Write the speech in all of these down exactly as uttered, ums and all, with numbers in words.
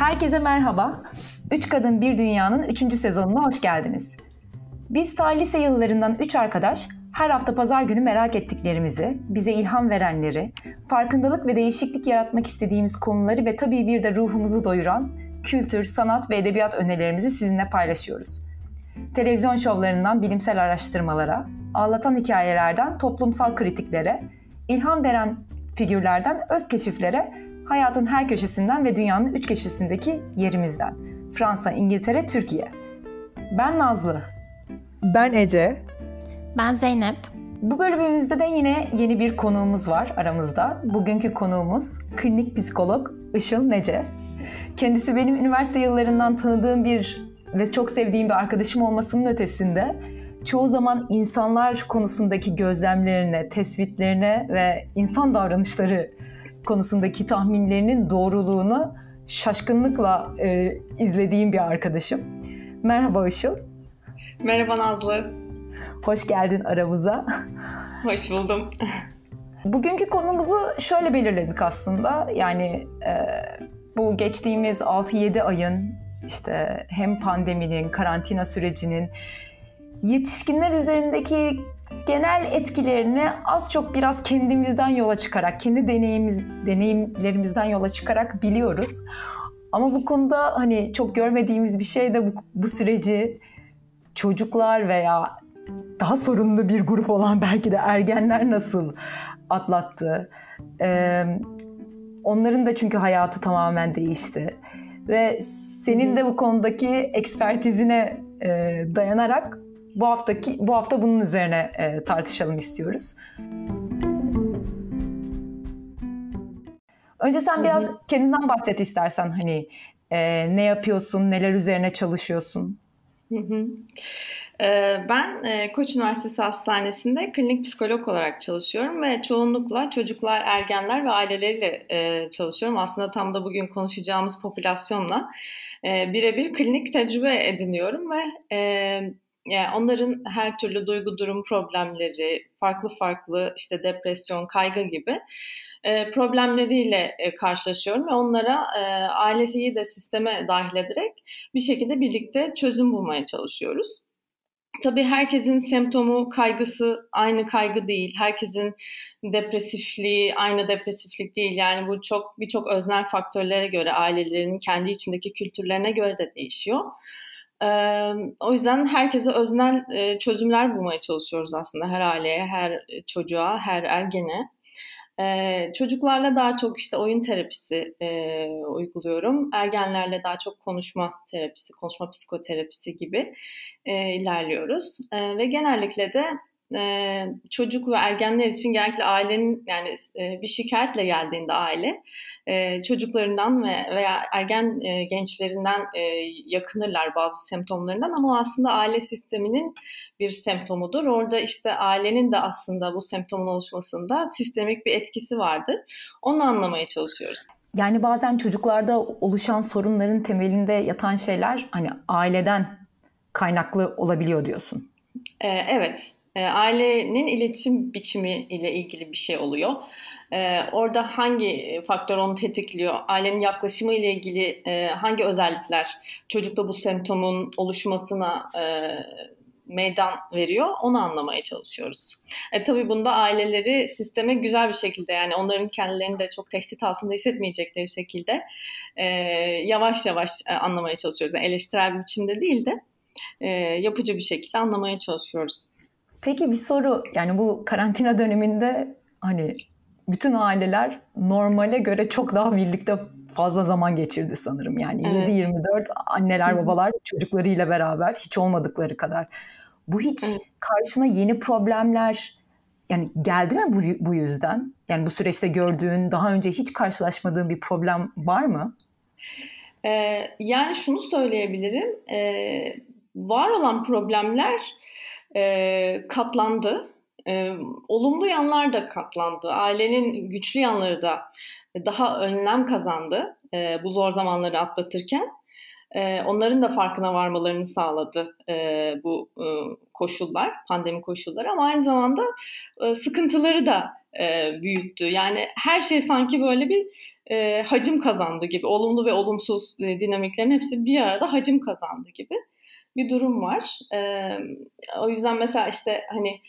Herkese merhaba. Üç Kadın Bir Dünya'nın üçüncü sezonuna hoş geldiniz. Biz ta lise yıllarından üç arkadaş her hafta pazar günü merak ettiklerimizi, bize ilham verenleri, farkındalık ve değişiklik yaratmak istediğimiz konuları ve tabii bir de ruhumuzu doyuran kültür, sanat ve edebiyat önerilerimizi sizinle paylaşıyoruz. Televizyon şovlarından bilimsel araştırmalara, ağlatan hikayelerden toplumsal kritiklere, ilham veren figürlerden öz keşiflere, hayatın her köşesinden ve dünyanın üç köşesindeki yerimizden. Fransa, İngiltere, Türkiye. Ben Nazlı. Ben Ece. Ben Zeynep. Bu bölümümüzde de yine yeni bir konuğumuz var aramızda. Bugünkü konuğumuz klinik psikolog Işıl Ece. Kendisi benim üniversite yıllarından tanıdığım bir ve çok sevdiğim bir arkadaşım olmasının ötesinde çoğu zaman insanlar konusundaki gözlemlerine, tespitlerine ve insan davranışları konusundaki tahminlerinin doğruluğunu şaşkınlıkla e, izlediğim bir arkadaşım. Merhaba Işıl. Merhaba Nazlı. Hoş geldin aramıza. Hoş buldum. Bugünkü konumuzu şöyle belirledik aslında. Yani e, bu geçtiğimiz altı yedi ayın işte hem pandeminin, karantina sürecinin yetişkinler üzerindeki genel etkilerini az çok biraz kendimizden yola çıkarak, kendi deneyimiz, deneyimlerimizden yola çıkarak biliyoruz. Ama bu konuda hani çok görmediğimiz bir şey de bu, bu süreci çocuklar veya daha sorunlu bir grup olan belki de ergenler nasıl atlattı. Ee, onların da çünkü hayatı tamamen değişti. Ve senin de bu konudaki ekspertizine e, dayanarak Bu haftaki bu hafta bunun üzerine e, tartışalım istiyoruz. Önce sen biraz kendinden bahset istersen, hani e, ne yapıyorsun, neler üzerine çalışıyorsun? Hı hı. Ben Koç Üniversitesi Hastanesi'nde klinik psikolog olarak çalışıyorum ve çoğunlukla çocuklar, ergenler ve aileleriyle çalışıyorum. Aslında tam da bugün konuşacağımız popülasyonla birebir klinik tecrübe ediniyorum ve e, Yani onların her türlü duygu durum problemleri, farklı farklı işte depresyon, kaygı gibi e, problemleriyle e, karşılaşıyorum ve onlara e, ailesiyi de sisteme dahil ederek bir şekilde birlikte çözüm bulmaya çalışıyoruz. Tabii herkesin semptomu, kaygısı aynı kaygı değil. Herkesin depresifliği aynı depresiflik değil. Yani bu çok birçok öznel faktörlere göre, ailelerin kendi içindeki kültürlerine göre de değişiyor. Ee, o yüzden herkese öznel e, çözümler bulmaya çalışıyoruz aslında, her aileye, her çocuğa, her ergene. Ee, çocuklarla daha çok işte oyun terapisi e, uyguluyorum. Ergenlerle daha çok konuşma terapisi, konuşma psikoterapisi gibi e, ilerliyoruz. E, ve genellikle de e, çocuk ve ergenler için genellikle ailenin, yani e, bir şikayetle geldiğinde aile, Ee, çocuklarından ve veya ergen e, gençlerinden e, yakınırlar bazı semptomlarından, ama o aslında aile sisteminin bir semptomudur. Orada işte ailenin de aslında bu semptomun oluşmasında sistemik bir etkisi vardır. Onu anlamaya çalışıyoruz. Yani bazen çocuklarda oluşan sorunların temelinde yatan şeyler hani aileden kaynaklı olabiliyor diyorsun. Ee, evet. Ee, ailenin iletişim biçimi ile ilgili bir şey oluyor. Ee, orada hangi faktör onu tetikliyor? Ailenin yaklaşımı ile ilgili e, hangi özellikler çocukta bu semptomun oluşmasına e, meydan veriyor? Onu anlamaya çalışıyoruz. E, tabii bunda aileleri sisteme güzel bir şekilde, yani onların kendilerini de çok tehdit altında hissetmeyecekleri şekilde e, yavaş yavaş e, anlamaya çalışıyoruz. Yani eleştirel bir biçimde değil de e, yapıcı bir şekilde anlamaya çalışıyoruz. Peki bir soru, yani bu karantina döneminde hani bütün aileler normale göre çok daha birlikte fazla zaman geçirdi sanırım. Yani evet. yedi yirmi dört anneler babalar çocuklarıyla beraber hiç olmadıkları kadar. Bu hiç karşına yeni problemler yani geldi mi bu yüzden? Yani bu süreçte gördüğün, daha önce hiç karşılaşmadığın bir problem var mı? Ee, yani şunu söyleyebilirim. Ee, var olan problemler e, katlandı. Ee, olumlu yanlar da katlandı. Ailenin güçlü yanları da daha önlem kazandı ee, bu zor zamanları atlatırken. Ee, onların da farkına varmalarını sağladı ee, bu e, koşullar, pandemi koşulları, ama aynı zamanda e, sıkıntıları da e, büyüttü. Yani her şey sanki böyle bir e, hacim kazandı gibi. Olumlu ve olumsuz e, dinamiklerin hepsi bir arada hacim kazandı gibi bir durum var. E, o yüzden mesela işte hani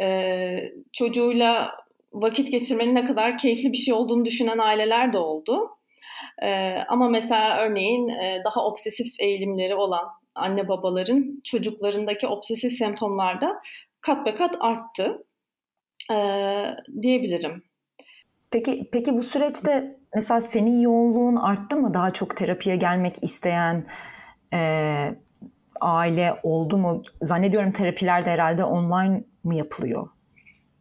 e, çocuğuyla vakit geçirmenin ne kadar keyifli bir şey olduğunu düşünen aileler de oldu. E, ama mesela örneğin e, daha obsesif eğilimleri olan anne babaların çocuklarındaki obsesif semptomlarda kat be kat arttı e, diyebilirim. Peki peki bu süreçte mesela senin yoğunluğun arttı mı? Daha çok terapiye gelmek isteyen e, aile oldu mu? Zannediyorum terapiler de herhalde online mı yapılıyor?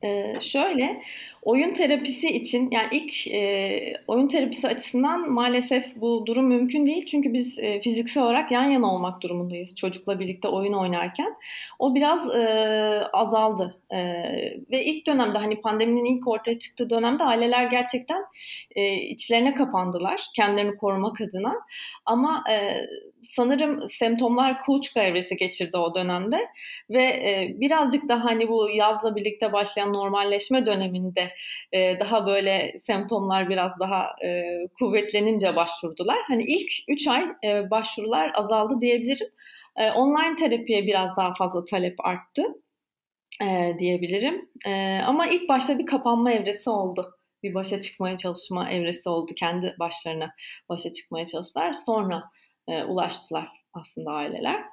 Ee, şöyle, oyun terapisi için yani ilk e, oyun terapisi açısından maalesef bu durum mümkün değil. Çünkü biz e, fiziksel olarak yan yana olmak durumundayız çocukla birlikte oyun oynarken. O biraz e, azaldı. E, ve ilk dönemde hani pandeminin ilk ortaya çıktığı dönemde aileler gerçekten e, içlerine kapandılar kendilerini korumak adına. Ama e, sanırım semptomlar kuluçka evresi geçirdi o dönemde. Ve e, birazcık daha hani bu yazla birlikte başlayan normalleşme döneminde daha böyle semptomlar biraz daha kuvvetlenince başvurdular. Hani ilk üç ay başvurular azaldı diyebilirim. Online terapiye biraz daha fazla talep arttı diyebilirim. Ama ilk başta bir kapanma evresi oldu. Bir başa çıkmaya çalışma evresi oldu. Kendi başlarına başa çıkmaya çalıştılar. Sonra ulaştılar aslında aileler.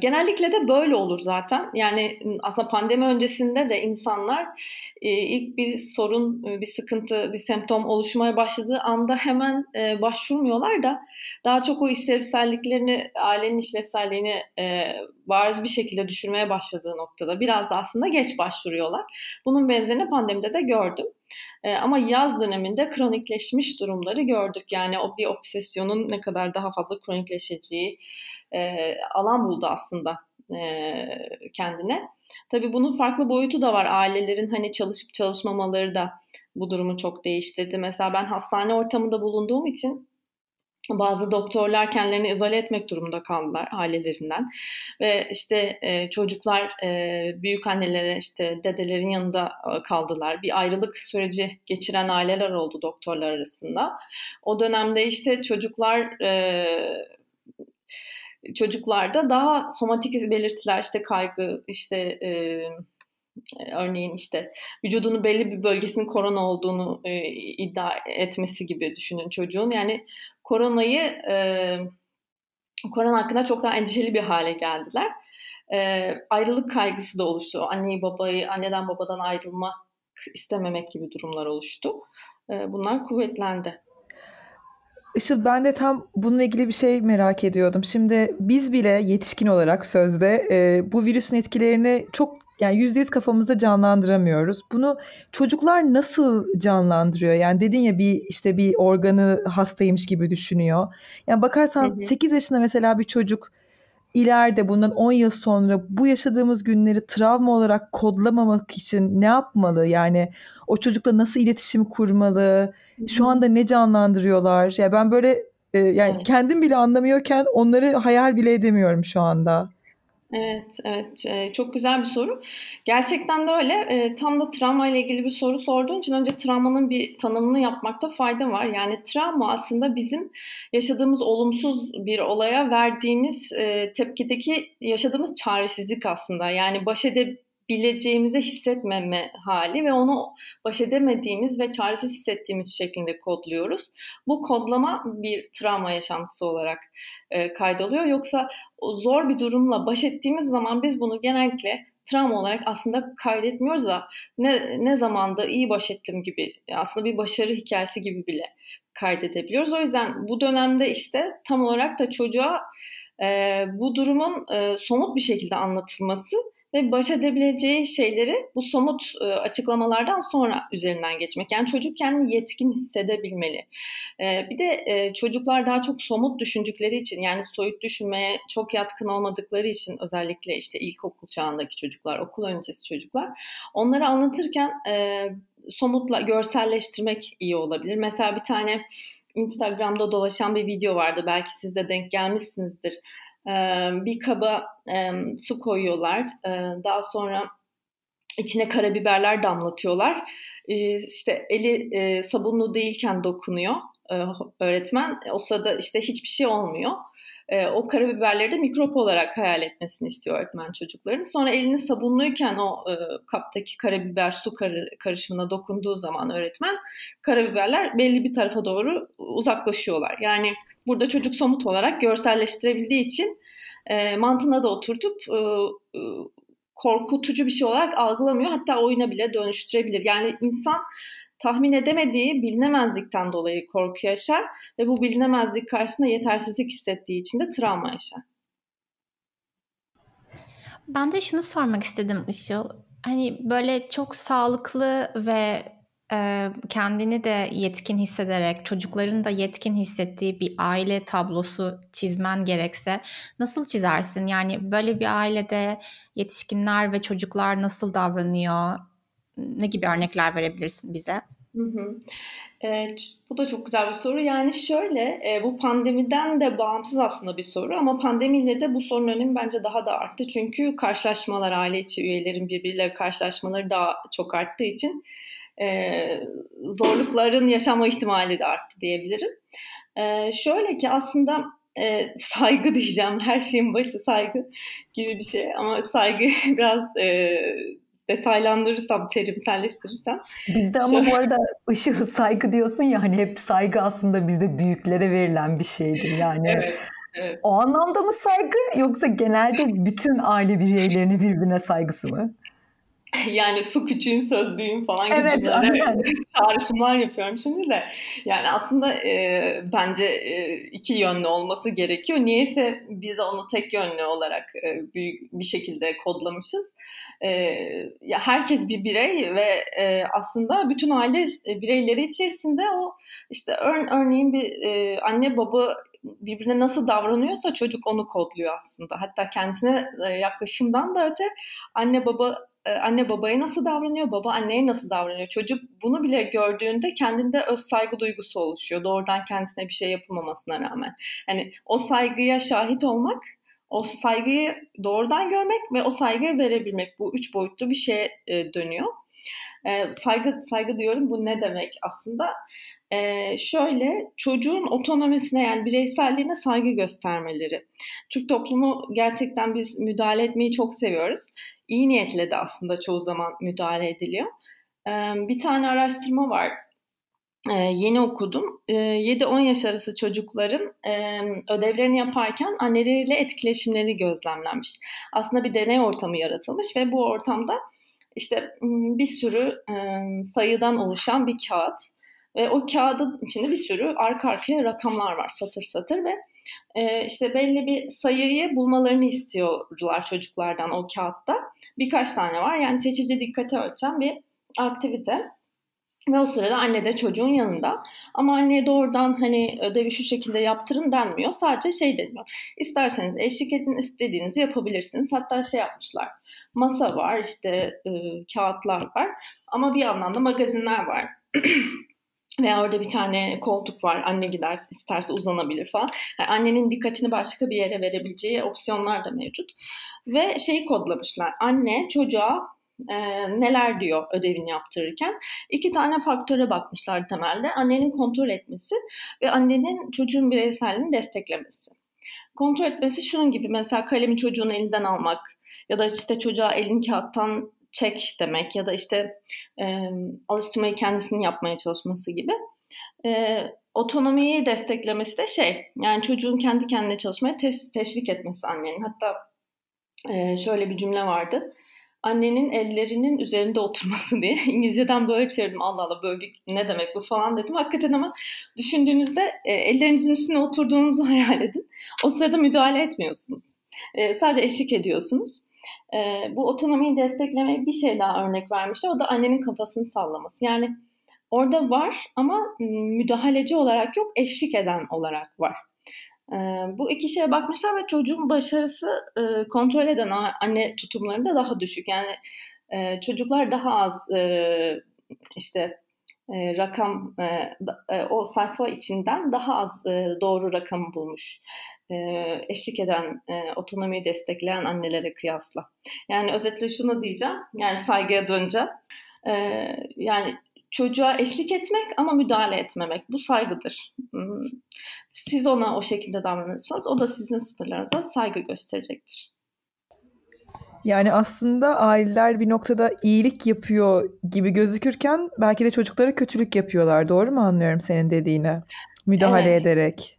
Genellikle de böyle olur zaten. Yani aslında pandemi öncesinde de insanlar ilk bir sorun, bir sıkıntı, bir semptom oluşmaya başladığı anda hemen başvurmuyorlar da daha çok o işlevselliklerini, ailenin işlevselliğini bariz bir şekilde düşürmeye başladığı noktada biraz da aslında geç başvuruyorlar. Bunun benzerini pandemide de gördüm. Ama yaz döneminde kronikleşmiş durumları gördük. Yani o bir obsesyonun ne kadar daha fazla kronikleşeceği E, alan buldu aslında e, kendine. Tabii bunun farklı boyutu da var. Ailelerin hani çalışıp çalışmamaları da bu durumu çok değiştirdi. Mesela ben hastane ortamında bulunduğum için bazı doktorlar kendilerini izole etmek durumunda kaldılar ailelerinden. Ve işte e, çocuklar e, büyükannelere, işte dedelerin yanında kaldılar. Bir ayrılık süreci geçiren aileler oldu doktorlar arasında. O dönemde işte çocuklar e, Çocuklarda daha somatik belirtiler, işte kaygı, işte e, örneğin işte vücudunun belli bir bölgesinin korona olduğunu e, iddia etmesi gibi düşünün çocuğun. Yani koronayı, e, korona hakkında çok daha endişeli bir hale geldiler. E, ayrılık kaygısı da oluştu. Anneyi babayı, anneden babadan ayrılmak istememek gibi durumlar oluştu. E, bunlar kuvvetlendi. Işıl, ben de tam bununla ilgili bir şey merak ediyordum. Şimdi biz bile yetişkin olarak sözde e, bu virüsün etkilerini çok yani yüzde yüz kafamızda canlandıramıyoruz. Bunu çocuklar nasıl canlandırıyor? Yani dedin ya bir işte bir organı hastaymış gibi düşünüyor. Yani bakarsan hı hı. sekiz yaşında mesela bir çocuk ileride bundan on yıl sonra bu yaşadığımız günleri travma olarak kodlamamak için ne yapmalı? Yani o çocukla nasıl iletişim kurmalı? Şu anda ne canlandırıyorlar? Ya ben böyle e, yani evet. kendim bile anlamıyorken onları hayal bile edemiyorum şu anda. Evet, evet. Çok güzel bir soru. Gerçekten de öyle. Tam da travma ile ilgili bir soru sorduğun için önce travmanın bir tanımını yapmakta fayda var. Yani travma aslında bizim yaşadığımız olumsuz bir olaya verdiğimiz tepkideki yaşadığımız çaresizlik aslında. Yani baş edebileceğimizi hissetmeme hali ve onu baş edemediğimiz ve çaresiz hissettiğimiz şeklinde kodluyoruz. Bu kodlama bir travma yaşantısı olarak kaydoluyor. Yoksa zor bir durumla baş ettiğimiz zaman biz bunu genellikle travma olarak aslında kaydetmiyoruz da ne, ne zamanda iyi baş ettim gibi aslında bir başarı hikayesi gibi bile kaydedebiliyoruz. O yüzden bu dönemde işte tam olarak da çocuğa e, bu durumun e, somut bir şekilde anlatılması ve baş edebileceği şeyleri bu somut e, açıklamalardan sonra üzerinden geçmek. Yani çocuk kendini yetkin hissedebilmeli. E, bir de e, çocuklar daha çok somut düşündükleri için, yani soyut düşünmeye çok yatkın olmadıkları için, özellikle işte ilkokul çağındaki çocuklar, okul öncesi çocuklar, onları anlatırken e, somutla görselleştirmek iyi olabilir. Mesela bir tane Instagram'da dolaşan bir video vardı. Belki siz de denk gelmişsinizdir. Bir kaba su koyuyorlar. Daha sonra İçine karabiberler damlatıyorlar. E, işte eli e, sabunlu değilken dokunuyor e, öğretmen. O sırada işte hiçbir şey olmuyor. E, o karabiberleri de mikrop olarak hayal etmesini istiyor öğretmen çocukların. Sonra elini sabunluyken o e, kaptaki karabiber su kar- karışımına dokunduğu zaman öğretmen, karabiberler belli bir tarafa doğru uzaklaşıyorlar. Yani burada çocuk somut olarak görselleştirebildiği için e, mantığına da oturtup e, e, korkutucu bir şey olarak algılamıyor. Hatta oyuna bile dönüştürebilir. Yani insan tahmin edemediği bilinemezlikten dolayı korku yaşar ve bu bilinemezlik karşısında yetersizlik hissettiği için de travma yaşar. Ben de şunu sormak istedim Işıl. Hani böyle çok sağlıklı ve e, kendini de yetkin hissederek, çocukların da yetkin hissettiği bir aile tablosu çizmen gerekse nasıl çizersin? Yani böyle bir ailede yetişkinler ve çocuklar nasıl davranıyor? Ne gibi örnekler verebilirsin bize? Hı hı. Evet, bu da çok güzel bir soru. Yani şöyle, e, bu pandemiden de bağımsız aslında bir soru ama pandemiyle de bu sorunun önemi bence daha da arttı. Çünkü karşılaşmalar, aile içi üyelerin birbiriyle karşılaşmaları daha çok arttığı için e, zorlukların yaşanma ihtimali de arttı diyebilirim. E, şöyle ki aslında e, saygı diyeceğim, her şeyin başı saygı gibi bir şey ama saygı biraz... E, detaylandırırsam, terimselleştirirsem. Bizde ama şöyle... bu arada Işıl saygı diyorsun ya, hani hep saygı aslında bizde büyüklere verilen bir şeydir. Yani evet, evet. O anlamda mı saygı, yoksa genelde bütün aile bireylerine birbirine saygısı mı? Yani su küçüğün söz büyüğün falan gibi. Evet, aynen. Çağrışımlar yapıyorum şimdi de. Yani aslında e, bence e, iki yönlü olması gerekiyor. Niyeyse biz onu tek yönlü olarak e, büyük bir şekilde kodlamışız. Ee, ya herkes bir birey ve e, aslında bütün aile bireyleri içerisinde o işte ör, örneğin bir e, anne baba birbirine nasıl davranıyorsa çocuk onu kodluyor aslında. Hatta kendisine e, yaklaşımdan da öte anne baba e, anne babaya nasıl davranıyor, baba anneye nasıl davranıyor. Çocuk bunu bile gördüğünde kendinde öz saygı duygusu oluşuyor. Doğrudan kendisine bir şey yapılmamasına rağmen. Yani o saygıya şahit olmak, o saygıyı doğrudan görmek ve o saygıyı verebilmek, bu üç boyutlu bir şeye dönüyor. E, saygı saygı diyorum, bu ne demek aslında? E, şöyle, çocuğun otonomisine, yani bireyselliğine saygı göstermeleri. Türk toplumu gerçekten, biz müdahale etmeyi çok seviyoruz. İyi niyetle de aslında çoğu zaman müdahale ediliyor. E, bir tane araştırma var. Ee, yeni okudum. Ee, yedi on yaş arası çocukların e, ödevlerini yaparken anneleriyle etkileşimleri gözlemlenmiş. Aslında bir deney ortamı yaratılmış ve bu ortamda işte bir sürü e, sayıdan oluşan bir kağıt ve o kağıdın içinde bir sürü arka arkaya rakamlar var, satır satır ve e, işte belli bir sayıyı bulmalarını istiyorlar çocuklardan o kağıtta. Birkaç tane var, yani seçici dikkati ölçen bir aktivite. Ve o sırada anne de çocuğun yanında. Ama anneye doğrudan hani ödevi şu şekilde yaptırın denmiyor. Sadece şey deniyor. İsterseniz eşlik edin, istediğinizi yapabilirsiniz. Hatta şey yapmışlar. Masa var, işte e, kağıtlar var. Ama bir yandan da magazinler var. Veya orada bir tane koltuk var. Anne gider, isterse uzanabilir falan. Yani annenin dikkatini başka bir yere verebileceği opsiyonlar da mevcut. Ve şeyi kodlamışlar. Anne çocuğa... Ee, neler diyor ödevini yaptırırken. İki tane faktöre bakmışlar temelde. Annenin kontrol etmesi ve annenin çocuğun bireyselliğini desteklemesi. Kontrol etmesi şunun gibi, mesela kalemi çocuğun elinden almak ya da işte çocuğa elini kağıttan çek demek ya da işte e, alıştırmayı kendisinin yapmaya çalışması gibi. E, otonomiyi desteklemesi de şey, yani çocuğun kendi kendine çalışmaya te- teşvik etmesi annenin. Hatta e, şöyle bir cümle vardı. Annenin ellerinin üzerinde oturması diye. İngilizceden böyle çevirdim. Allah Allah, böyle bir, ne demek bu falan dedim. Hakikaten ama düşündüğünüzde e, ellerinizin üstüne oturduğunuzu hayal edin. O sırada müdahale etmiyorsunuz. E, sadece eşlik ediyorsunuz. E, bu otonomiyi desteklemeye bir şey daha örnek vermişler. O da annenin kafasını sallaması. Yani orada var ama müdahaleci olarak yok, eşlik eden olarak var. Bu iki şeye bakmışlar ve çocuğun başarısı kontrol eden anne tutumlarında daha düşük. Yani çocuklar daha az işte rakam, o sayfa içinden daha az doğru rakamı bulmuş. eşlik eden, otonomiyi destekleyen annelere kıyasla. Yani özetle şunu diyeceğim, yani saygıya döneceğim. Yani çocuğa eşlik etmek ama müdahale etmemek, bu saygıdır. Siz ona o şekilde davranırsanız o da sizin sınırlarınıza saygı gösterecektir. Yani aslında aileler bir noktada iyilik yapıyor gibi gözükürken belki de çocuklara kötülük yapıyorlar. Doğru mu anlıyorum senin dediğini? Müdahale evet. ederek.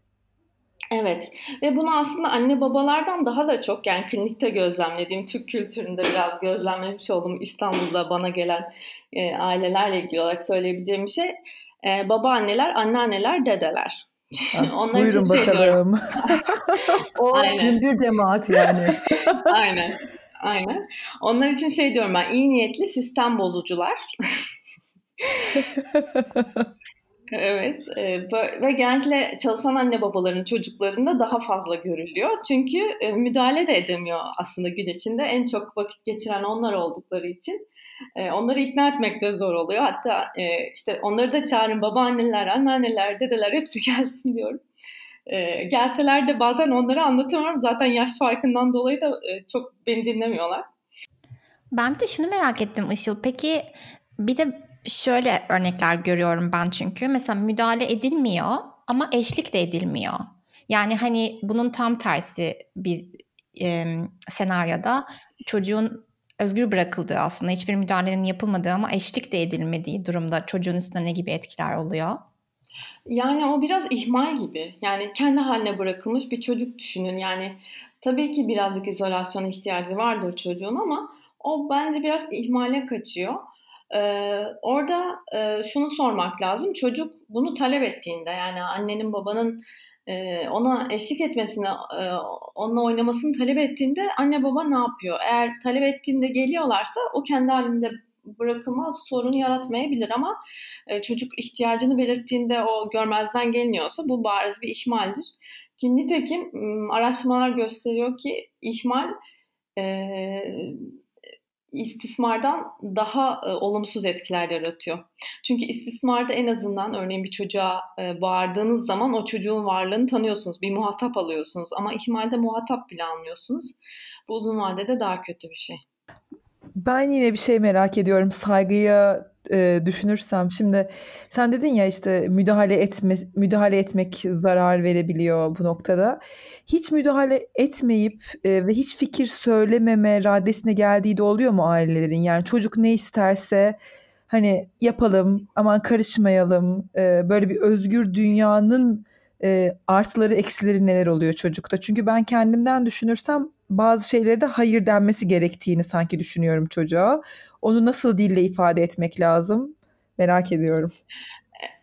Evet. Ve bunu aslında anne babalardan daha da çok, yani klinikte gözlemlediğim, Türk kültüründe biraz gözlemlemiş olduğum, İstanbul'da bana gelen e, ailelerle ilgili olarak söyleyebileceğim bir şey. E, babaanneler, anneanneler, dedeler. Onları buyurun bakalım. O cümbür cemaat yani. Aynen. Aynen. Onlar için şey diyorum ben, iyi niyetli sistem bozucular. Evet. Ve genellikle çalışan anne babaların çocuklarında daha fazla görülüyor. Çünkü müdahale de edemiyor aslında gün içinde. En çok vakit geçiren onlar oldukları için onları ikna etmek de zor oluyor. Hatta işte onları da çağırın, babaanneler, anneanneler, dedeler hepsi gelsin diyorum. E, gelseler de bazen onları anlatamıyorum. Zaten yaş farkından dolayı da e, çok beni dinlemiyorlar. Ben de şunu merak ettim Işıl. Peki bir de şöyle örnekler görüyorum ben çünkü. Mesela müdahale edilmiyor ama eşlik de edilmiyor. Yani hani bunun tam tersi bir e, senaryoda çocuğun özgür bırakıldığı, aslında hiçbir müdahalenin yapılmadığı ama eşlik de edilmediği durumda çocuğun üstüne ne gibi etkiler oluyor? Yani o biraz ihmal gibi. Yani kendi haline bırakılmış bir çocuk düşünün. Yani tabii ki birazcık izolasyona ihtiyacı vardır çocuğun ama o bence biraz ihmale kaçıyor. Ee, orada e, şunu sormak lazım. Çocuk bunu talep ettiğinde, yani annenin babanın e, ona eşlik etmesini, e, onunla oynamasını talep ettiğinde anne baba ne yapıyor? Eğer talep ettiğinde geliyorlarsa o kendi halinde bırakılmaz, sorun yaratmayabilir ama e, çocuk ihtiyacını belirttiğinde o görmezden geliniyorsa bu bariz bir ihmaldir. Ki nitekim m- araştırmalar gösteriyor ki ihmal e, istismardan daha e, olumsuz etkiler yaratıyor. Çünkü istismarda en azından örneğin bir çocuğa e, bağırdığınız zaman o çocuğun varlığını tanıyorsunuz, bir muhatap alıyorsunuz ama ihmalde muhatap bile almıyorsunuz. Bu uzun vadede daha kötü bir şey. Ben yine bir şey merak ediyorum saygıya e, düşünürsem. Şimdi sen dedin ya işte müdahale etme, müdahale etmek zarar verebiliyor bu noktada. Hiç müdahale etmeyip e, ve hiç fikir söylememe raddesine geldiği de oluyor mu ailelerin? Yani çocuk ne isterse hani yapalım, aman karışmayalım. E, böyle bir özgür dünyanın e, artıları eksileri neler oluyor çocukta? Çünkü ben kendimden düşünürsem bazı şeylere de hayır denmesi gerektiğini sanki düşünüyorum çocuğa. Onu nasıl dille ifade etmek lazım? Merak ediyorum.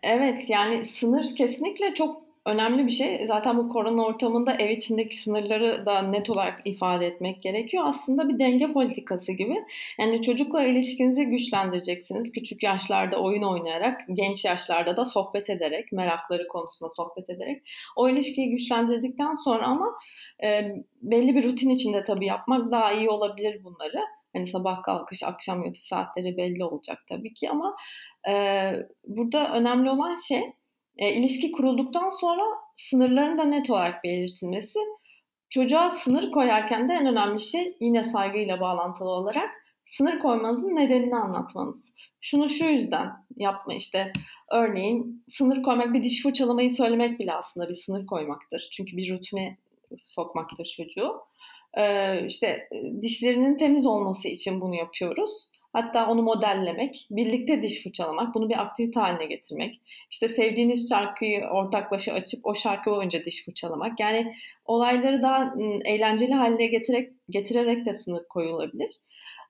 Evet, yani sınır kesinlikle çok önemli bir şey. Zaten bu korona ortamında ev içindeki sınırları da net olarak ifade etmek gerekiyor. Aslında bir denge politikası gibi. Yani çocukla ilişkinizi güçlendireceksiniz. Küçük yaşlarda oyun oynayarak, genç yaşlarda da sohbet ederek, merakları konusunda sohbet ederek. O ilişkiyi güçlendirdikten sonra ama e, belli bir rutin içinde tabii yapmak daha iyi olabilir bunları. Hani sabah kalkış, akşam yatış saatleri belli olacak tabii ki ama e, burada önemli olan şey, E, ilişki kurulduktan sonra sınırların da net olarak belirtilmesi. Çocuğa sınır koyarken de en önemli şey yine saygıyla bağlantılı olarak sınır koymanızın nedenini anlatmanız. Şunu şu yüzden yapma işte. Örneğin sınır koymak, bir diş fırçalamayı söylemek bile aslında bir sınır koymaktır. Çünkü bir rutine sokmaktır çocuğu. E, işte dişlerinin temiz olması için bunu yapıyoruz. Hatta onu modellemek, birlikte diş fırçalamak, bunu bir aktivite haline getirmek. İşte sevdiğiniz şarkıyı ortaklaşa açıp o şarkı boyunca diş fırçalamak. Yani olayları daha eğlenceli haline getirerek, getirerek de sınır koyulabilir.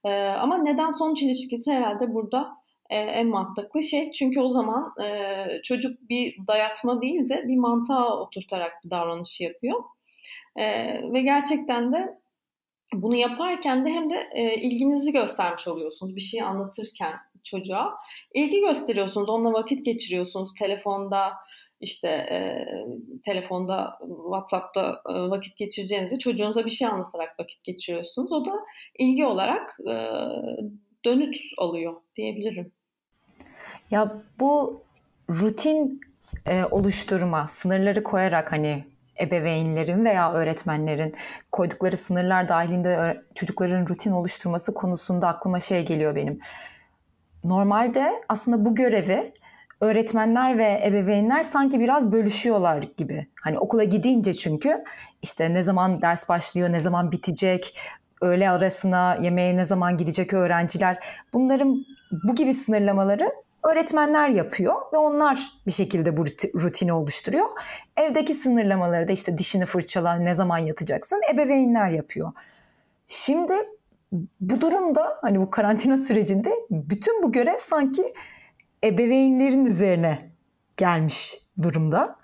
Ee, ama neden sonuç ilişkisi herhalde burada e, en mantıklı şey. Çünkü o zaman e, çocuk bir dayatma değil de bir mantığa oturtarak bir davranışı yapıyor. E, ve gerçekten de bunu yaparken de hem de e, ilginizi göstermiş oluyorsunuz bir şey anlatırken çocuğa. İlgi gösteriyorsunuz, onunla vakit geçiriyorsunuz. Telefonda işte e, telefonda, WhatsApp'ta e, vakit geçireceğinizi çocuğunuza bir şey anlatarak vakit geçiriyorsunuz. O da ilgi olarak e, dönüt alıyor diyebilirim. Ya bu rutin e, oluşturma, sınırları koyarak hani ebeveynlerin veya öğretmenlerin koydukları sınırlar dahilinde çocukların rutin oluşturması konusunda aklıma şey geliyor benim. Normalde aslında bu görevi öğretmenler ve ebeveynler sanki biraz bölüşüyorlar gibi. Hani okula gidince çünkü işte ne zaman ders başlıyor, ne zaman bitecek, öğle arasına, yemeğe ne zaman gidecek öğrenciler. Bunların bu gibi sınırlamaları öğretmenler yapıyor ve onlar bir şekilde bu rutini oluşturuyor. Evdeki sınırlamaları da işte dişini fırçala, ne zaman yatacaksın, ebeveynler yapıyor. Şimdi bu durumda, hani bu karantina sürecinde bütün bu görev sanki ebeveynlerin üzerine gelmiş durumda.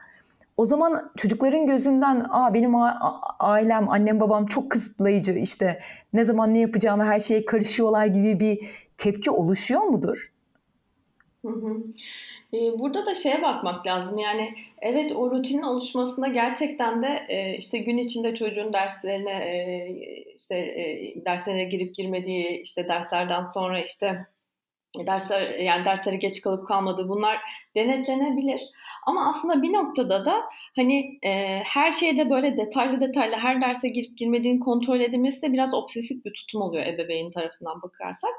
O zaman çocukların gözünden Aa, benim ailem, annem babam çok kısıtlayıcı, işte ne zaman ne yapacağımı her şeye karışıyorlar gibi bir tepki oluşuyor mudur? Hı hı. Burada da şeye bakmak lazım, yani evet, o rutinin oluşmasında gerçekten de işte gün içinde çocuğun derslerine işte derslerine girip girmediği, işte derslerden sonra işte dersler, yani derslere geç kalıp kalmadığı, bunlar denetlenebilir. Ama aslında bir noktada da hani e, her şeyde böyle detaylı detaylı her derse girip girmediğini kontrol edilmesi de biraz obsesif bir tutum oluyor ebeveyn tarafından bakarsak.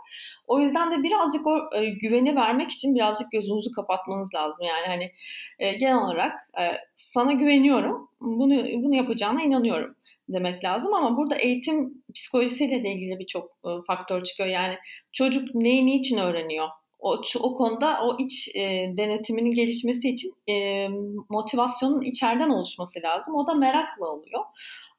O yüzden de birazcık o e, güveni vermek için birazcık gözünüzü kapatmanız lazım. Yani hani e, genel olarak e, sana güveniyorum, bunu bunu yapacağına inanıyorum demek lazım. Ama burada eğitim psikolojisiyle de ilgili birçok e, faktör çıkıyor. Yani çocuk neyi niçin öğreniyor? O, o konuda o iç e, denetiminin gelişmesi için e, motivasyonun içeriden oluşması lazım. O da merakla oluyor.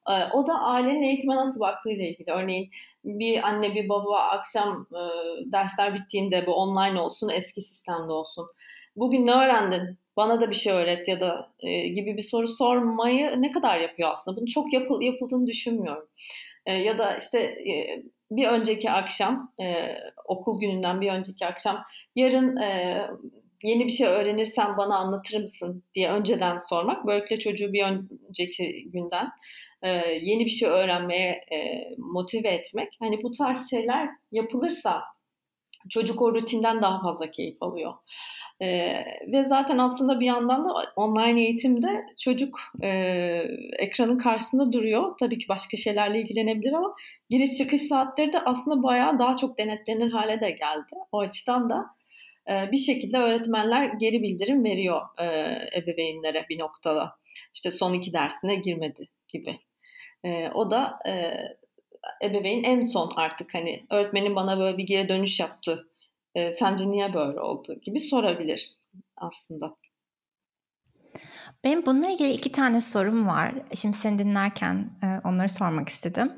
E, o da ailenin eğitime nasıl baktığıyla ilgili. Örneğin bir anne, bir baba akşam e, dersler bittiğinde, bu online olsun, eski sistemde olsun, bugün ne öğrendin, bana da bir şey öğret ya da e, gibi bir soru sormayı ne kadar yapıyor aslında? Bunu çok yapıl, yapıldığını düşünmüyorum. E, ya da işte e, bir önceki akşam, e, okul gününden bir önceki akşam, yarın e, yeni bir şey öğrenirsen bana anlatır mısın diye önceden sormak. Böylelikle çocuğu bir önceki günden e, yeni bir şey öğrenmeye e, motive etmek. Hani bu tarz şeyler yapılırsa çocuk o rutinden daha fazla keyif alıyor. Ee, ve zaten aslında bir yandan da online eğitimde çocuk e, ekranın karşısında duruyor. Tabii ki başka şeylerle ilgilenebilir ama giriş çıkış saatleri de aslında bayağı daha çok denetlenir hale de geldi. O açıdan da e, bir şekilde öğretmenler geri bildirim veriyor e, ebeveynlere bir noktada. İşte son iki dersine girmedi gibi. E, o da e, ebeveyn en son artık hani öğretmenin bana böyle bir geri dönüş yaptı, sence niye böyle oldu gibi sorabilir aslında. Benim bununla ilgili iki tane sorum var. Şimdi seni dinlerken onları sormak istedim.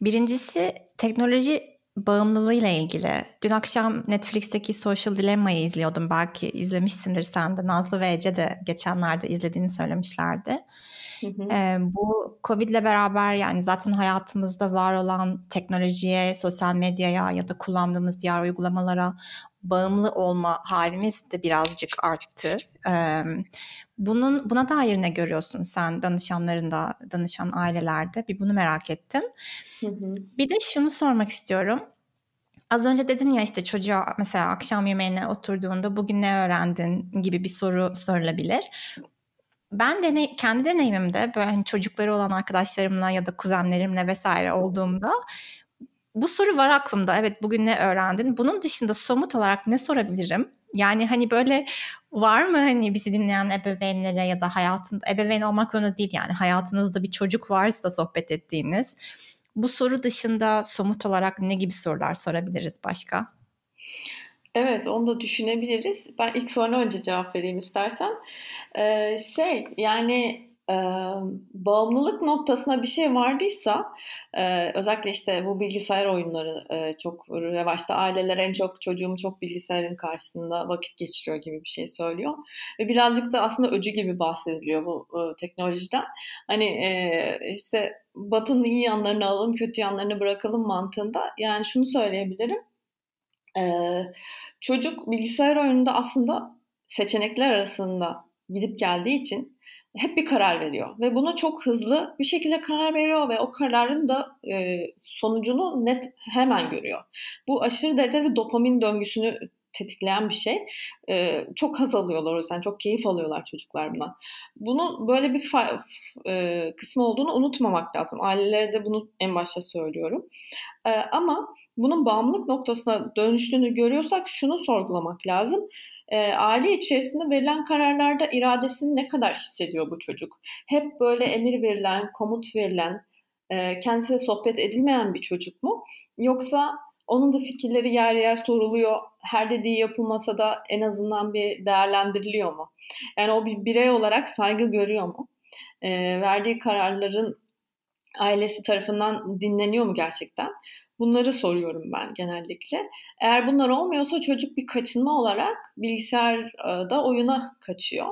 Birincisi teknoloji bağımlılığıyla ilgili. Dün akşam Netflix'teki Social Dilemma'yı izliyordum. Belki izlemişsindir sen de. Nazlı ve Ece de geçenlerde izlediğini söylemişlerdi. Hı hı. E, bu Covid'le beraber, yani zaten hayatımızda var olan teknolojiye, sosyal medyaya ya da kullandığımız diğer uygulamalara bağımlı olma halimiz de birazcık arttı. E, bunun buna dair ne görüyorsun sen danışanlarında, danışan ailelerde? Bir bunu merak ettim. Hı hı. Bir de şunu sormak istiyorum. Az önce dedin ya, işte çocuğa mesela akşam yemeğine oturduğunda bugün ne öğrendin gibi bir soru sorulabilir. Ben deney, kendi deneyimimde böyle hani çocukları olan arkadaşlarımla ya da kuzenlerimle vesaire olduğumda bu soru var aklımda. Evet, bugün ne öğrendin? Bunun dışında somut olarak ne sorabilirim? Yani hani böyle var mı, hani bizi dinleyen ebeveynlere ya da hayatında, ebeveyn olmak zorunda değil yani, hayatınızda bir çocuk varsa sohbet ettiğiniz, bu soru dışında somut olarak ne gibi sorular sorabiliriz başka? Evet, onu da düşünebiliriz. Ben ilk soruna önce cevap vereyim istersen. Ee, şey yani e, bağımlılık noktasına bir şey vardıysa, e, özellikle işte bu bilgisayar oyunları e, çok revaçta. Aileler en çok çocuğum çok bilgisayarın karşısında vakit geçiriyor gibi bir şey söylüyor. Ve birazcık da aslında öcü gibi bahsediliyor bu e, teknolojiden. Hani e, işte Batı'nın iyi yanlarını alalım, kötü yanlarını bırakalım mantığında. Yani şunu söyleyebilirim. Ee, çocuk bilgisayar oyununda aslında seçenekler arasında gidip geldiği için hep bir karar veriyor ve buna çok hızlı bir şekilde karar veriyor ve o kararın da e, sonucunu net hemen görüyor. Bu aşırı derecede bir dopamin döngüsünü tetikleyen bir şey. Ee, çok haz alıyorlar o yüzden. Çok keyif alıyorlar çocuklar bundan. Bunu böyle bir fa- e, kısmı olduğunu unutmamak lazım. Ailelere de bunu en başta söylüyorum. Ee, ama bunun bağımlılık noktasına dönüştüğünü görüyorsak şunu sorgulamak lazım. E, aile içerisinde verilen kararlarda iradesini ne kadar hissediyor bu çocuk? Hep böyle emir verilen, komut verilen, e, kendisiyle sohbet edilmeyen bir çocuk mu? Yoksa onun da fikirleri yer yer soruluyor, her dediği yapılmasa da en azından bir değerlendiriliyor mu? Yani o bir birey olarak saygı görüyor mu? E, verdiği kararların ailesi tarafından dinleniyor mu gerçekten? Bunları soruyorum ben genellikle. Eğer bunlar olmuyorsa çocuk bir kaçınma olarak bilgisayarda oyuna kaçıyor.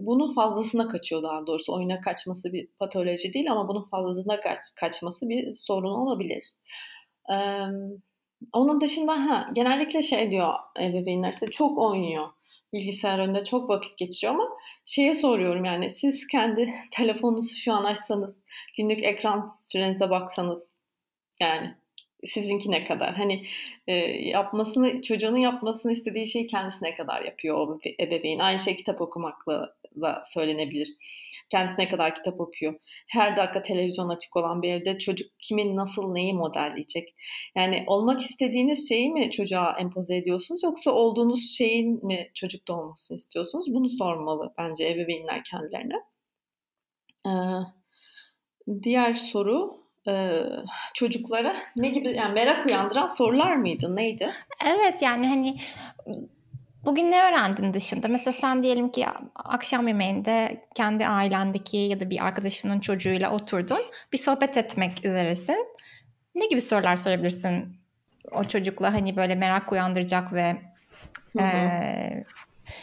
Bunun fazlasına kaçıyor daha doğrusu. Oyuna kaçması bir patoloji değil ama bunun fazlasına kaç- kaçması bir sorun olabilir. Onun dışında ha, genellikle şey diyor ebeveynler, işte çok oynuyor. Bilgisayar önünde çok vakit geçiriyor ama şeye soruyorum, yani siz kendi telefonunuzu şu an açsanız, günlük ekran sürenize baksanız, yani sizinki ne kadar? Hani e, yapmasını, çocuğunun yapmasını istediği şeyi kendisine kadar yapıyor o ebeveyn. Aynı şey kitap okumakla da söylenebilir. Kendisine kadar kitap okuyor. Her dakika televizyon açık olan bir evde çocuk kimin nasıl neyi modelleyecek? Yani olmak istediğiniz şeyi mi çocuğa empoze ediyorsunuz, yoksa olduğunuz şeyin mi çocukta olmasını istiyorsunuz? Bunu sormalı bence ebeveynler kendilerine. Ee, diğer soru, Ee, çocuklara ne gibi, yani merak uyandıran sorular mıydı, neydi? Evet, yani hani bugün ne öğrendin dışında? Mesela sen diyelim ki akşam yemeğinde kendi ailendeki ya da bir arkadaşının çocuğuyla oturdun, bir sohbet etmek üzeresin. Ne gibi sorular sorabilirsin o çocukla, hani böyle merak uyandıracak ve hı hı. E,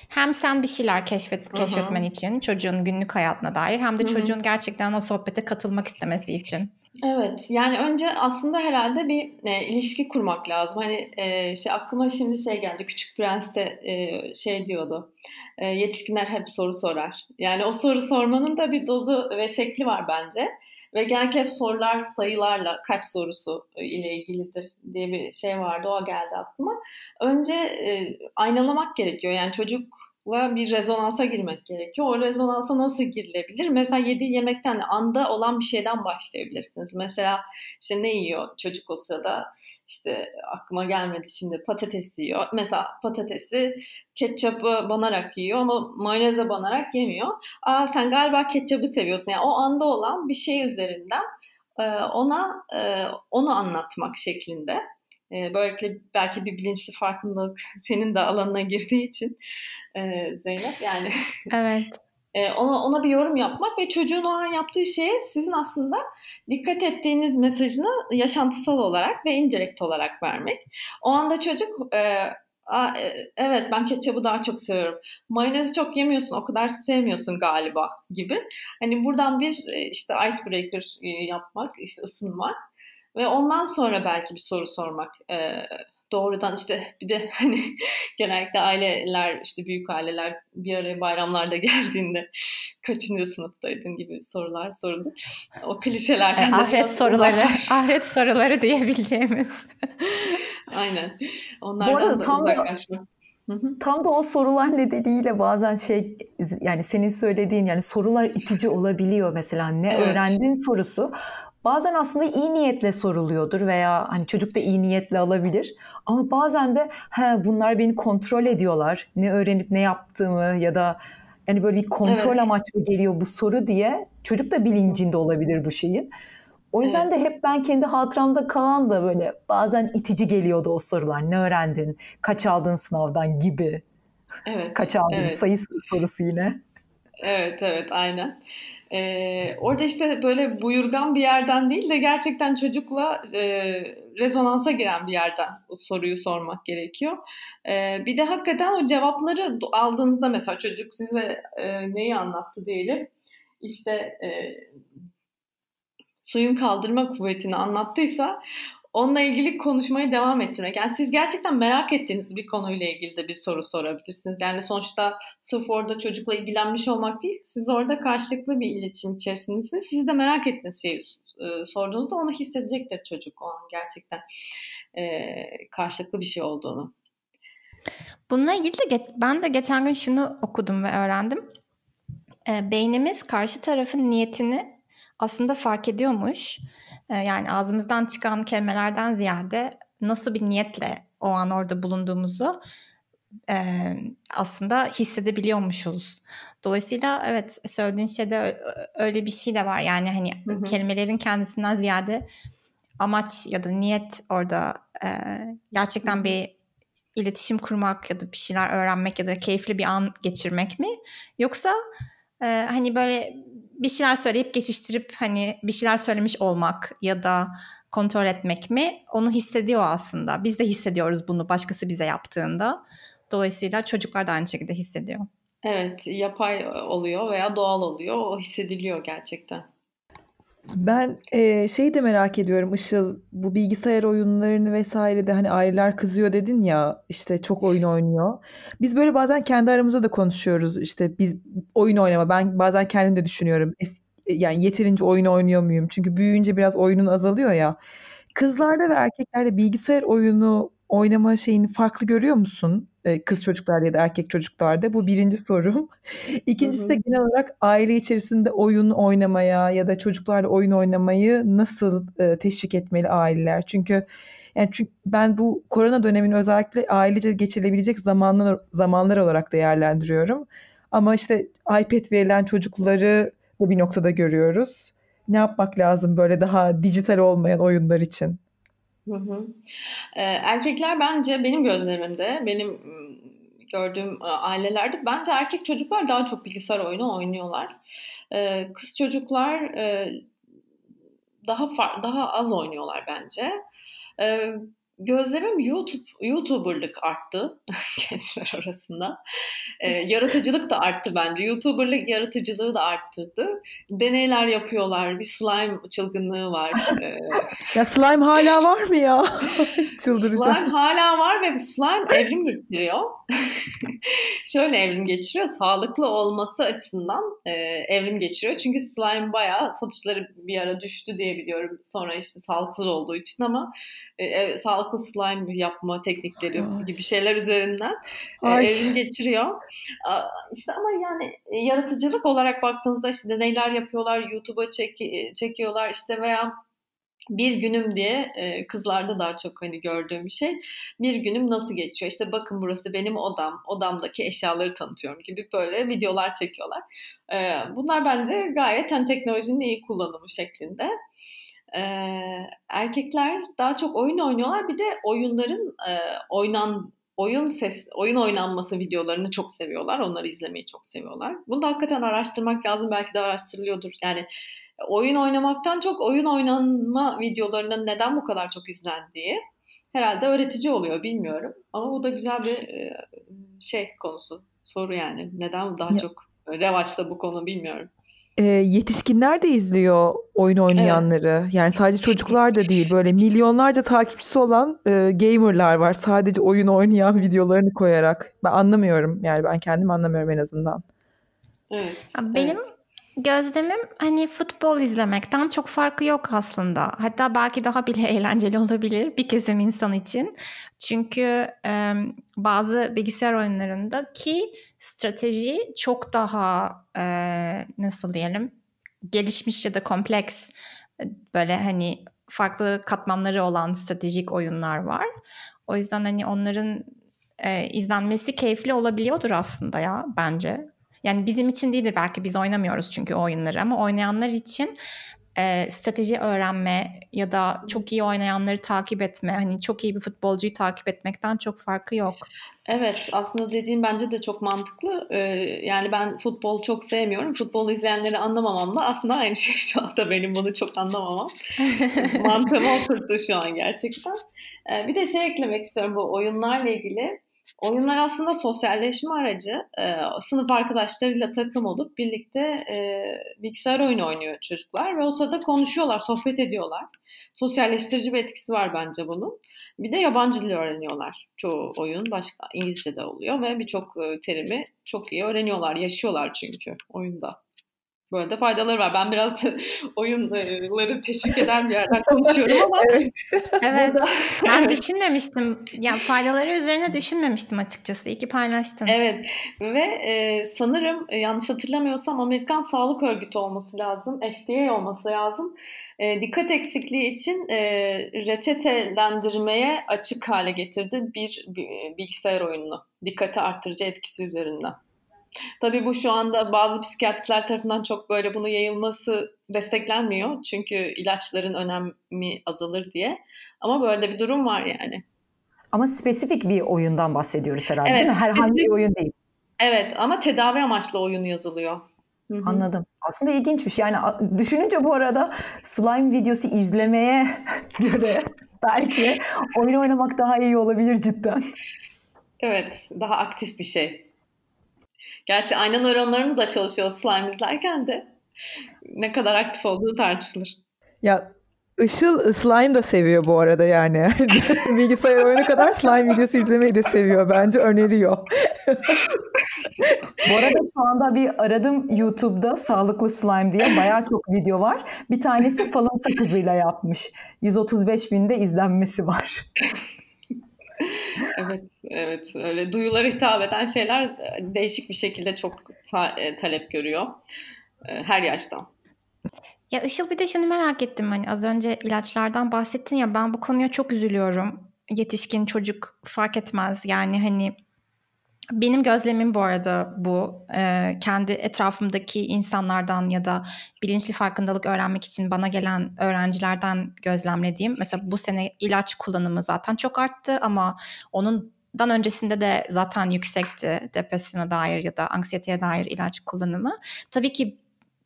hem sen bir şeyler keşfet, keşfetmen hı hı. için çocuğun günlük hayatına dair, hem de hı hı. çocuğun gerçekten o sohbete katılmak istemesi için. Evet, yani önce aslında herhalde bir e, ilişki kurmak lazım. Hani e, şey aklıma şimdi şey geldi. Küçük Prens'te e, şey diyordu. E, yetişkinler hep soru sorar. Yani o soru sormanın da bir dozu ve şekli var bence. Ve genellikle hep sorular sayılarla, kaç sorusu ile ilgilidir diye bir şey vardı. O geldi aklıma. Önce e, aynalamak gerekiyor. Yani çocukla bir rezonansa girmek gerekiyor. O rezonansa nasıl girilebilir? Mesela yediği yemekten, anda olan bir şeyden başlayabilirsiniz. Mesela işte ne yiyor çocuk o sırada? İşte aklıma gelmedi şimdi, patates yiyor. Mesela patatesi ketçapı banarak yiyor ama mayoneze banarak yemiyor. Aa, sen galiba ketçapı seviyorsun. Yani o anda olan bir şey üzerinden ona onu anlatmak şeklinde. Böylelikle belki bir bilinçli farkındalık senin de alanına girdiği için Zeynep, yani. Evet. Ona, ona bir yorum yapmak ve çocuğun o an yaptığı şeye sizin aslında dikkat ettiğiniz mesajını yaşantısal olarak ve indirekt olarak vermek. O anda çocuk e, a, e, evet ben ketçabı daha çok seviyorum. Mayonezi çok yemiyorsun, o kadar sevmiyorsun galiba gibi. Hani buradan bir işte icebreaker yapmak, işte ısınmak ve ondan sonra belki bir soru sormak gerekiyor. Doğrudan işte bir de hani genellikle aileler, işte büyük aileler bir araya bayramlarda geldiğinde kaçıncı sınıftaydın gibi sorular sorulur. O klişelerden de ahret soruları, ahret soruları diyebileceğimiz. Aynen. Onlardan bu arada da tam uzaklaşma. Da... Tam da o sorular nedeniyle bazen şey, yani senin söylediğin, yani sorular itici olabiliyor. Mesela ne evet. öğrendin sorusu bazen aslında iyi niyetle soruluyordur veya hani çocuk da iyi niyetle alabilir ama bazen de he, bunlar beni kontrol ediyorlar, ne öğrenip ne yaptığımı ya da yani böyle bir kontrol evet. amaçlı geliyor bu soru diye çocuk da bilincinde olabilir bu şeyin. O yüzden de hep ben kendi hatıramda kalan da böyle bazen itici geliyordu o sorular. Ne öğrendin? Kaç aldın sınavdan gibi. Evet. Kaç aldın? Evet. Sayı sorusu yine. Evet evet aynen. Ee, orada işte böyle buyurgan bir yerden değil de gerçekten çocukla e, rezonansa giren bir yerden o soruyu sormak gerekiyor. Ee, bir de hakikaten o cevapları aldığınızda mesela çocuk size e, neyi anlattı diyelim. İşte... E, suyun kaldırma kuvvetini anlattıysa onunla ilgili konuşmayı devam ettirmek. Yani siz gerçekten merak ettiğiniz bir konuyla ilgili de bir soru sorabilirsiniz. Yani sonuçta sırf orada çocukla ilgilenmiş olmak değil, siz orada karşılıklı bir iletişim içerisindesiniz. Siz de merak ettiğiniz şeyi e, sorduğunuzda onu hissedecektir çocuk o an gerçekten e, karşılıklı bir şey olduğunu. Bununla ilgili de geç, ben de geçen gün şunu okudum ve öğrendim. E, beynimiz karşı tarafın niyetini aslında fark ediyormuş. E, yani ağzımızdan çıkan kelimelerden ziyade nasıl bir niyetle o an orada bulunduğumuzu e, aslında hissedebiliyormuşuz. Dolayısıyla evet, söylediğin şeyde öyle bir şey de var. Yani hani hı hı. kelimelerin kendisinden ziyade amaç ya da niyet orada e, gerçekten hı hı. bir iletişim kurmak ya da bir şeyler öğrenmek ya da keyifli bir an geçirmek mi? Yoksa e, hani böyle bir şeyler söyleyip geçiştirip hani bir şeyler söylemiş olmak ya da kontrol etmek mi? Onu hissediyor aslında. Biz de hissediyoruz bunu başkası bize yaptığında. Dolayısıyla çocuklar da aynı şekilde hissediyor. Evet, yapay oluyor veya doğal oluyor. O hissediliyor gerçekten. Ben e, şeyi de merak ediyorum Işıl, bu bilgisayar oyunlarını vesaire de hani aileler kızıyor dedin ya, işte çok oyun oynuyor. Biz böyle bazen kendi aramızda da konuşuyoruz, işte biz oyun oynama, ben bazen kendim de düşünüyorum. Es- yani yeterince oyun oynuyor muyum? Çünkü büyüyünce biraz oyunun azalıyor ya. Kızlarda ve erkeklerde bilgisayar oyunu oynama şeyini farklı görüyor musun? Kız çocuklarda ya da erkek çocuklarda. Bu birinci sorum. İkincisi hı hı. de genel olarak aile içerisinde oyun oynamaya ya da çocuklarla oyun oynamayı nasıl teşvik etmeli aileler? Çünkü yani çünkü ben bu korona dönemini özellikle ailece geçirilebilecek zamanlar zamanlar olarak değerlendiriyorum. Ama işte iPad verilen çocukları da bir noktada görüyoruz. Ne yapmak lazım böyle daha dijital olmayan oyunlar için? Hı hı. Ee, erkekler bence benim gözlemimde, benim gördüğüm ailelerde bence erkek çocuklar daha çok bilgisayar oyunu oynuyorlar. Ee, kız çocuklar e, daha far, daha az oynuyorlar bence. Ee, gözlemim YouTube YouTuber'lık arttı gençler arasında. Ee, yaratıcılık da arttı bence. YouTuber'lık yaratıcılığı da arttırdı. Deneyler yapıyorlar. Bir slime çılgınlığı var. Ee, ya slime hala var mı ya? Çıldıracağım. Slime hala var ve slime evrim geçiriyor. Şöyle evrim geçiriyor. Sağlıklı olması açısından e, evrim geçiriyor. Çünkü slime bayağı satışları bir ara düştü diye biliyorum. Sonra işte sağlıksız olduğu için ama e, sağlıklı slime yapma teknikleri gibi şeyler üzerinden Ay. evrim geçiriyor. İşte ama yani yaratıcılık olarak baktığınızda işte deneyler yapıyorlar, YouTube'a çek- çekiyorlar işte veya bir günüm diye kızlarda daha çok hani gördüğüm bir şey. Bir günüm nasıl geçiyor? İşte bakın burası benim odam, odamdaki eşyaları tanıtıyorum gibi böyle videolar çekiyorlar. Bunlar bence gayet hani teknolojinin iyi kullanımı şeklinde. Ee, erkekler daha çok oyun oynuyorlar. Bir de oyunların e, oynan oyun ses oyun oynanması videolarını çok seviyorlar. Onları izlemeyi çok seviyorlar. Bunu da hakikaten araştırmak lazım. Belki de araştırılıyordur. Yani oyun oynamaktan çok oyun oynanma videolarının neden bu kadar çok izlendiği herhalde öğretici oluyor, bilmiyorum. Ama bu da güzel bir e, şey konusu, soru yani. Neden daha ya. çok revaçta bu konu, bilmiyorum. E, yetişkinler de izliyor oyun oynayanları. Evet. Yani sadece çocuklar da değil. Böyle milyonlarca takipçisi olan e, gamerlar var. Sadece oyun oynayan videolarını koyarak. Ben anlamıyorum. Yani ben kendim anlamıyorum en azından. Evet. Benim evet. gözlemim hani futbol izlemekten çok farkı yok aslında. Hatta belki daha bile eğlenceli olabilir bir kesim insan için. Çünkü e, bazı bilgisayar oyunlarındaki strateji çok daha e, nasıl diyelim gelişmiş ya da kompleks, böyle hani farklı katmanları olan stratejik oyunlar var. O yüzden hani onların e, izlenmesi keyifli olabiliyordur aslında ya, bence. Yani bizim için değildir belki, biz oynamıyoruz çünkü oyunları, ama oynayanlar için e, strateji öğrenme ya da çok iyi oynayanları takip etme, hani çok iyi bir futbolcuyu takip etmekten çok farkı yok. Evet, aslında dediğin bence de çok mantıklı. Ee, yani ben futbol çok sevmiyorum. Futbol izleyenleri anlamamamla aslında aynı şey şu anda, benim bunu çok anlamamam. Mantığıma oturttu şu an gerçekten. Ee, bir de şey eklemek istiyorum bu oyunlarla ilgili. Oyunlar aslında sosyalleşme aracı. Ee, sınıf arkadaşlarıyla takım olup birlikte e, bilgisayar oyunu oynuyor çocuklar ve o sırada konuşuyorlar, sohbet ediyorlar. Sosyalleştirici bir etkisi var bence bunun. Bir de yabancı dil öğreniyorlar. Çoğu oyun başka İngilizce de oluyor ve birçok terimi çok iyi öğreniyorlar, yaşıyorlar çünkü oyunda. Böyle de faydaları var. Ben biraz oyunları teşvik eden bir yerden konuşuyorum ama. Evet. Evet. Ben düşünmemiştim. Yani faydaları üzerine düşünmemiştim açıkçası. İyi ki paylaştın. Evet. Ve e, sanırım yanlış hatırlamıyorsam Amerikan Sağlık Örgütü olması lazım. F D A olması lazım. E, dikkat eksikliği için e, reçetelendirmeye açık hale getirdi bir, bir bilgisayar oyununu. Dikkati artırıcı etkisi üzerinden. Tabii bu şu anda bazı psikiyatristler tarafından çok böyle bunu yayılması desteklenmiyor. Çünkü ilaçların önemi azalır diye. Ama böyle bir durum var yani. Ama spesifik bir oyundan bahsediyoruz herhalde, evet, değil mi? Herhangi spesifik bir oyun değil. Evet, ama tedavi amaçlı oyunu yazılıyor. Hı-hı. Anladım. Aslında ilginçmiş. Yani düşününce bu arada slime videosu izlemeye göre belki oyun oynamak daha iyi olabilir cidden. Evet, daha aktif bir şey. Gerçi aynı nöronlarımızla çalışıyor slime izlerken de ne kadar aktif olduğu tartışılır. Ya Işıl slime da seviyor bu arada yani. Bilgisayar oyunu kadar slime videosu izlemeyi de seviyor. Bence öneriyor. Bu arada şu anda bir aradım YouTube'da sağlıklı slime diye bayağı çok video var. Bir tanesi falansa kızıyla yapmış. yüz otuz beş binde izlenmesi var. Evet, evet, öyle duyulara hitap eden şeyler değişik bir şekilde çok ta- talep görüyor her yaştan. Ya Işıl, bir de şunu merak ettim, hani az önce ilaçlardan bahsettin ya, ben bu konuya çok üzülüyorum. Yetişkin, çocuk fark etmez yani, hani benim gözlemim bu arada bu ee, kendi etrafımdaki insanlardan ya da bilinçli farkındalık öğrenmek için bana gelen öğrencilerden gözlemlediğim, mesela bu sene ilaç kullanımı zaten çok arttı ama onundan öncesinde de zaten yüksekti depresyona dair ya da anksiyeteye dair ilaç kullanımı. Tabii ki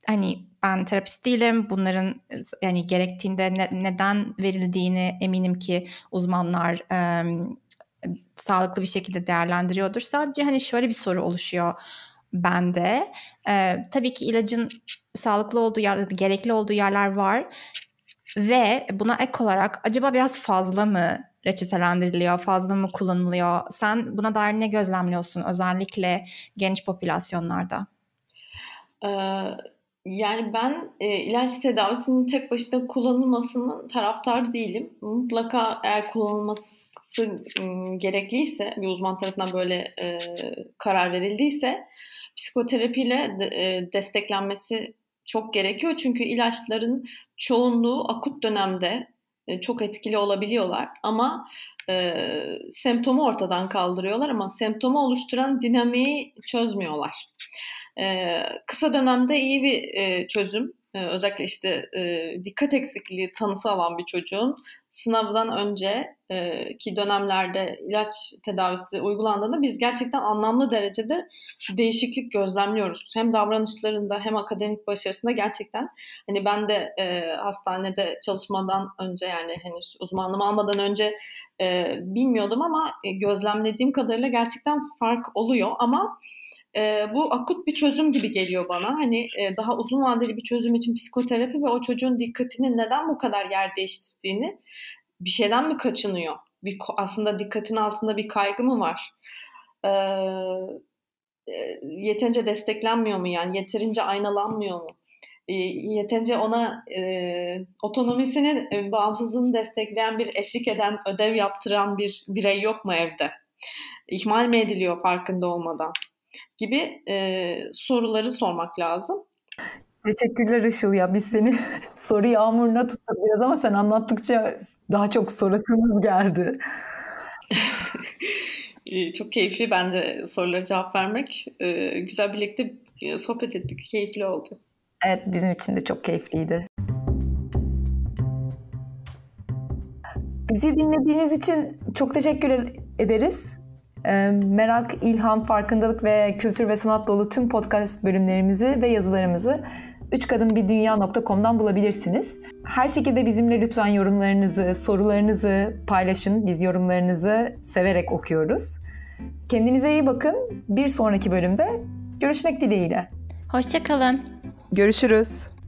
hani ben terapist değilim, bunların yani gerektiğinde ne, neden verildiğini eminim ki uzmanlar ıı, sağlıklı bir şekilde değerlendiriyordur. Sadece hani şöyle bir soru oluşuyor bende. Ee, tabii ki ilacın sağlıklı olduğu yer, gerekli olduğu yerler var ve buna ek olarak acaba biraz fazla mı reçetelendiriliyor, fazla mı kullanılıyor? Sen buna dair ne gözlemliyorsun özellikle genç popülasyonlarda? Ee, yani ben e, ilaç tedavisinin tek başına kullanılmasının taraftarı değilim. Mutlaka eğer kullanılması gerekliyse, bir uzman tarafından böyle e, karar verildiyse psikoterapiyle de, e, desteklenmesi çok gerekiyor. Çünkü ilaçların çoğunluğu akut dönemde e, çok etkili olabiliyorlar ama e, semptomu ortadan kaldırıyorlar ama semptomu oluşturan dinamiği çözmüyorlar. E, kısa dönemde iyi bir e, çözüm. Özellikle işte e, dikkat eksikliği tanısı alan bir çocuğun sınavdan önceki dönemlerde ilaç tedavisi uygulandığında biz gerçekten anlamlı derecede değişiklik gözlemliyoruz. Hem davranışlarında hem akademik başarısında gerçekten. Hani ben de e, hastanede çalışmadan önce, yani henüz uzmanlığımı almadan önce e, bilmiyordum ama gözlemlediğim kadarıyla gerçekten fark oluyor ama Ee, bu akut bir çözüm gibi geliyor bana. Hani e, daha uzun vadeli bir çözüm için psikoterapi ve o çocuğun dikkatinin neden bu kadar yer değiştirdiğini, bir şeyden mi kaçınıyor? Bir, aslında dikkatin altında bir kaygı mı var? Ee, yeterince desteklenmiyor mu yani? Yeterince aynalanmıyor mu? E, yeterince ona e, otonomisini, e, bağımsızlığını destekleyen, bir eşlik eden, ödev yaptıran bir birey yok mu evde? İhmal mi ediliyor farkında olmadan? Gibi e, soruları sormak lazım. Teşekkürler Işıl ya. Biz seni soru yağmuruna tuttuk biraz ama sen anlattıkça daha çok sorasımız geldi. Çok keyifli bence sorulara cevap vermek. E, güzel birlikte sohbet ettik. Keyifli oldu. Evet, bizim için de çok keyifliydi. Bizi dinlediğiniz için çok teşekkür ederiz. Merak, ilham, farkındalık ve kültür ve sanat dolu tüm podcast bölümlerimizi ve yazılarımızı üç kadın bir dünya nokta com'dan bulabilirsiniz. Her şekilde bizimle lütfen yorumlarınızı, sorularınızı paylaşın. Biz yorumlarınızı severek okuyoruz. Kendinize iyi bakın. Bir sonraki bölümde görüşmek dileğiyle. Hoşça kalın. Görüşürüz.